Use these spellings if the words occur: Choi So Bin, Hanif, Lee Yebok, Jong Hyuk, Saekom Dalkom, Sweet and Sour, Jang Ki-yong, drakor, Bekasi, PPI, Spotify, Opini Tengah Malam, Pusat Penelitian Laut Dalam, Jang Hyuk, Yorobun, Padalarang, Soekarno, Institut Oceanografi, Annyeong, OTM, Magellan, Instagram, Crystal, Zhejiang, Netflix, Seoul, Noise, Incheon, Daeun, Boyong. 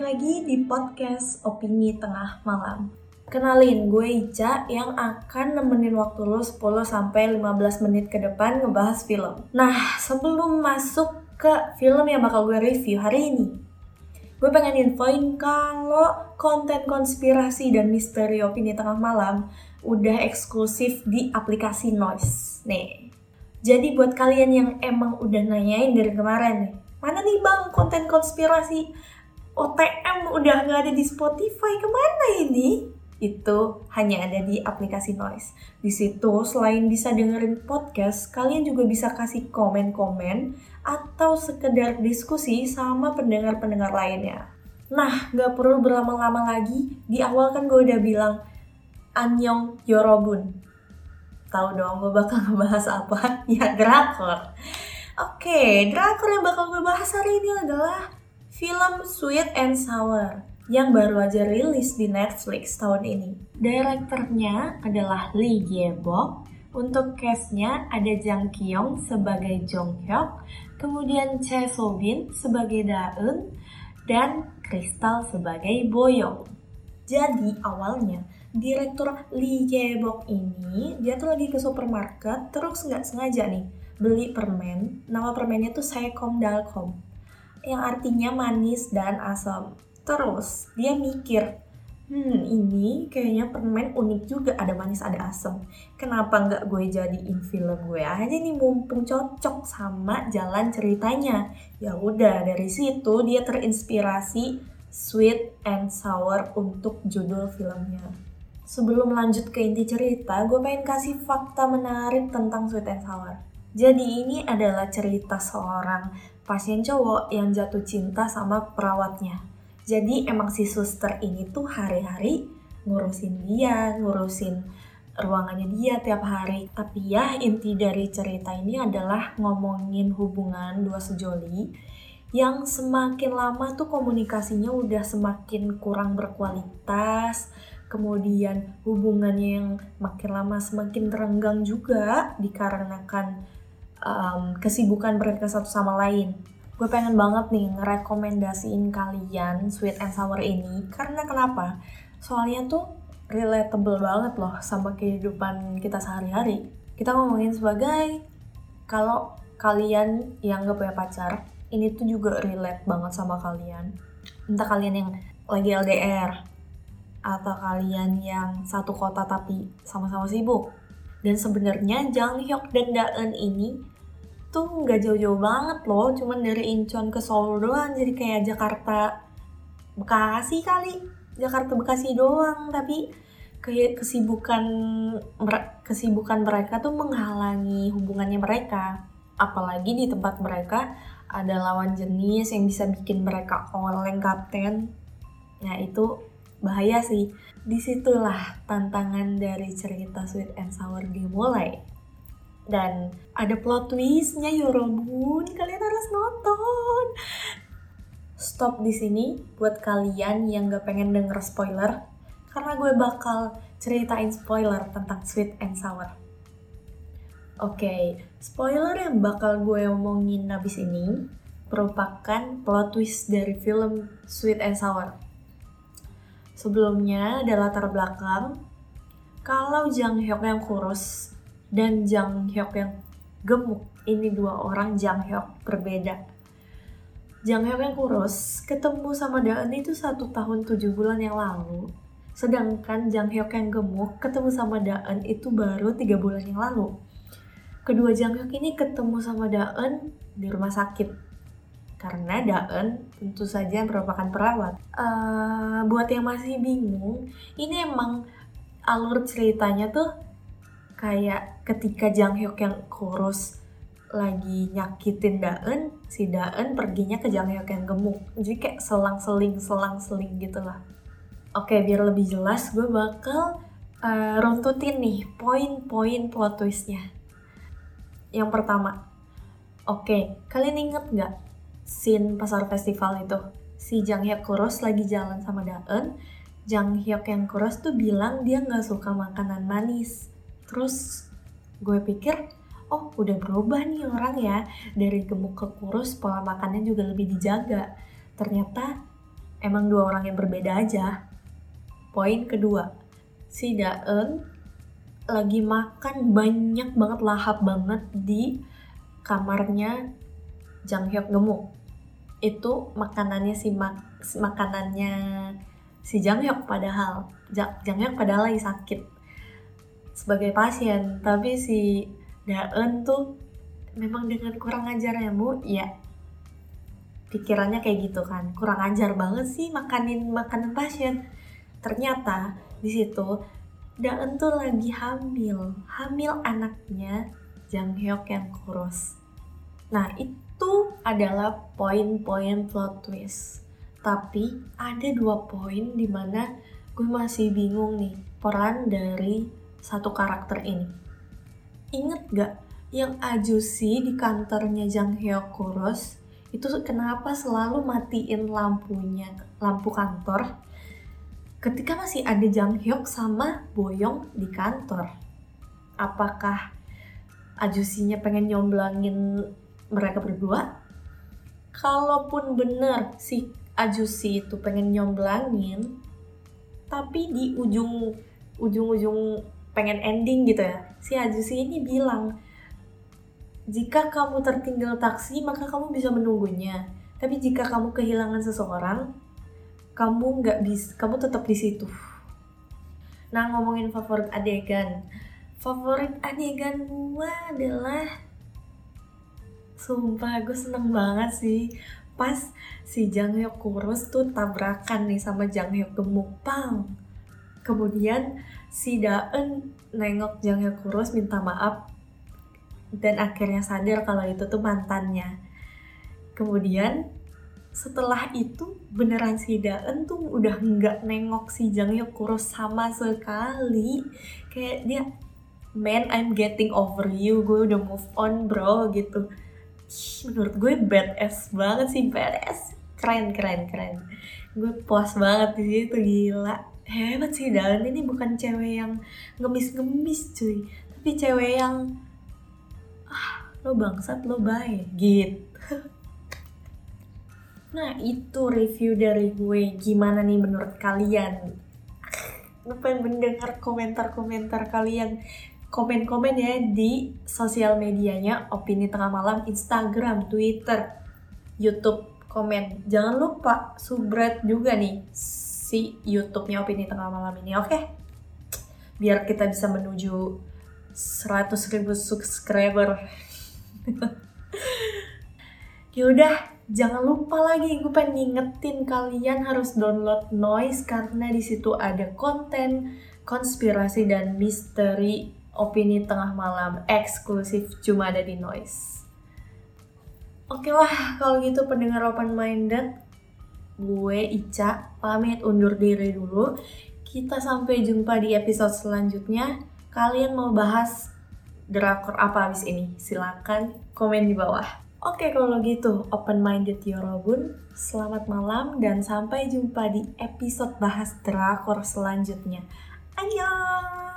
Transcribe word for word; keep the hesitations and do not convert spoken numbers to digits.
balik lagi di podcast Opini Tengah Malam. Kenalin, gue Ica yang akan nemenin waktu lo sepuluh sampai lima belas menit ke depan ngebahas film. Nah, sebelum masuk ke film yang bakal gue review hari ini, gue pengen infoin kalau konten konspirasi dan misteri Opini Tengah Malam udah eksklusif di aplikasi Noise. Nih. Jadi buat kalian yang emang udah nanyain dari kemarin nih, mana nih bang konten konspirasi? O T M udah gak ada di Spotify, kemana ini? Itu hanya ada di aplikasi Noise. Di situ selain bisa dengerin podcast, kalian juga bisa kasih komen-komen atau sekedar diskusi sama pendengar-pendengar lainnya. Nah, gak perlu berlama-lama lagi, di awal kan gue udah bilang Annyeong Yorobun. Tahu dong gue bakal ngebahas apa? Ya, drakor. Oke, drakor yang bakal gue bahas hari ini adalah film Sweet and Sour yang baru aja rilis di Netflix tahun ini. Direkturnya adalah Lee Yebok. Untuk castnya ada Jang Ki-yong sebagai Jong Hyuk, kemudian Choi So Bin sebagai Daeun, dan Crystal sebagai Boyong. Jadi awalnya direktur Lee Yebok ini dia tuh lagi ke supermarket, terus nggak sengaja nih beli permen. Nama permennya tuh Saekom Dalkom, yang artinya manis dan asam. Terus dia mikir, hmm ini kayaknya permen unik juga, ada manis ada asam. Kenapa nggak gue jadiin film gue aja nih, mumpung cocok sama jalan ceritanya. Ya udah, dari situ dia terinspirasi Sweet and Sour untuk judul filmnya. Sebelum lanjut ke inti cerita, gue pengen kasih fakta menarik tentang Sweet and Sour. Jadi ini adalah cerita seorang pasien cowok yang jatuh cinta sama perawatnya. Jadi emang si suster ini tuh hari-hari ngurusin dia, ngurusin ruangannya dia tiap hari. Tapi ya inti dari cerita ini adalah ngomongin hubungan dua sejoli yang semakin lama tuh komunikasinya udah semakin kurang berkualitas. Kemudian hubungannya yang makin lama semakin terenggang juga dikarenakan Um, kesibukan mereka satu sama lain. Gue pengen banget nih ngerekomendasiin kalian Sweet and Sour ini, karena kenapa? Soalnya tuh relatable banget loh sama kehidupan kita sehari-hari. Kita ngomongin sebagai, kalau kalian yang gak punya pacar, ini tuh juga relate banget sama kalian. Entah kalian yang lagi L D R, atau kalian yang satu kota tapi sama-sama sibuk. Dan sebenarnya Jang Hyuk dan Daeun ini tuh nggak jauh-jauh banget loh, cuman dari Incheon ke Seoul doang, jadi kayak Jakarta Bekasi kali, Jakarta Bekasi doang. Tapi kayak kesibukan kesibukan mereka tuh menghalangi hubungannya mereka. Apalagi di tempat mereka ada lawan jenis yang bisa bikin mereka oleng kapten. Nah itu bahaya sih. Disitulah tantangan dari cerita Sweet and Sour dimulai. Dan ada plot twistnya Yorobun, kalian harus nonton. Stop di sini buat kalian yang gak pengen denger spoiler, karena gue bakal ceritain spoiler tentang Sweet and Sour. Oke, okay, spoiler yang bakal gue omongin abis ini merupakan plot twist dari film Sweet and Sour. Sebelumnya ada latar belakang, kalau Jang Hyuk yang kurus dan Jang Hyuk yang gemuk, ini dua orang Jang Hyuk berbeda. Jang Hyuk yang kurus ketemu sama Daeun itu satu tahun tujuh bulan yang lalu, sedangkan Jang Hyuk yang gemuk ketemu sama Daeun itu baru tiga bulan yang lalu. Kedua Jang Hyuk ini ketemu sama Daeun di rumah sakit. Karena Daeun tentu saja merupakan perawat. Uh, buat yang masih bingung, ini emang alur ceritanya tuh kayak ketika Jang Hyuk yang kurus lagi nyakitin Daeun, si Daeun perginya ke Jang Hyuk yang gemuk. Jadi kayak selang-seling, selang-seling gitu lah. Oke, biar lebih jelas gue bakal uh, runtutin nih poin-poin plot twistnya. Yang pertama, oke, kalian inget gak scene pasar festival itu? Si Jang Hyuk kurus lagi jalan sama Daeun. Jang Hyuk yang kurus tuh bilang dia gak suka makanan manis. Terus gue pikir, oh udah berubah nih orang ya, dari gemuk ke kurus pola makannya juga lebih dijaga. Ternyata emang dua orang yang berbeda aja. Poin kedua, si Daeung lagi makan banyak banget, lahap banget di kamarnya Jang Hyuk Gemuk. Itu makanannya si mak- makanannya si Jang Hyuk, padahal Jang, Jang Hyuk padahal lagi sakit sebagai pasien, tapi si Daeun tuh memang dengan kurang ajarnya Bu, ya pikirannya kayak gitu kan, kurang ajar banget sih makanin makanan pasien. Ternyata di situ Daeun tuh lagi hamil, hamil anaknya Jang Hyuk yang kurus. Nah itu adalah poin-poin plot twist. Tapi ada dua poin di mana gue masih bingung nih peran dari satu karakter ini. Ingat gak yang ajusi di kantornya Jang Hyuk kurus? Itu kenapa selalu matiin lampunya, lampu kantor ketika masih ada Jang Hyuk sama Boyong di kantor. Apakah ajusinya pengen nyomblangin mereka berdua? Kalaupun bener si ajusi itu pengen nyomblangin, tapi di ujung, ujung-ujung pengen ending gitu ya, si ajusi ini bilang, jika kamu tertinggal taksi, maka kamu bisa menunggunya. Tapi jika kamu kehilangan seseorang, kamu nggak bisa, kamu tetap di situ. Nah, ngomongin favorit adegan, favorit adegan gue adalah, sumpah gue seneng banget sih, pas si Jang Hyuk kurus tuh tabrakan nih sama Jang Hyuk gemuk, pang. Kemudian si Daeun nengok Jang Hyuk kurus minta maaf. Dan akhirnya sadar kalau itu tuh mantannya. Kemudian setelah itu beneran si Daeun tuh udah nggak nengok si Jang Hyuk kurus sama sekali. Kayak dia, man I'm getting over you, gue udah move on bro gitu. Menurut gue badass banget sih, badass. Keren, keren, keren. Gue puas banget di situ, gila. Hebat sih Daeun ini, bukan cewek yang ngemis-ngemis cuy. Tapi cewek yang ah, lo bangsat, lo baik, gitu. Nah, itu review dari gue. Gimana nih menurut kalian? Gue pengen mendengar komentar-komentar kalian. Komen-komen ya di sosial medianya Opini Tengah Malam, Instagram, Twitter, YouTube, komen. Jangan lupa subscribe juga nih si YouTube-nya Opini Tengah Malam ini, oke? Okay? Biar kita bisa menuju seratus ribu subscriber. Yaudah, jangan lupa lagi, gue pengen ngingetin kalian harus download Noise karena di situ ada konten konspirasi dan misteri Opini Tengah Malam eksklusif, cuma ada di Noise. Oke lah, kalau gitu pendengar open minded, gue Ica pamit undur diri dulu. Kita sampai jumpa di episode selanjutnya. Kalian mau bahas drakor apa abis ini? Silakan komen di bawah. Oke kalau gitu, open-minded Yorobun, selamat malam dan sampai jumpa di episode bahas drakor selanjutnya. Annyeong!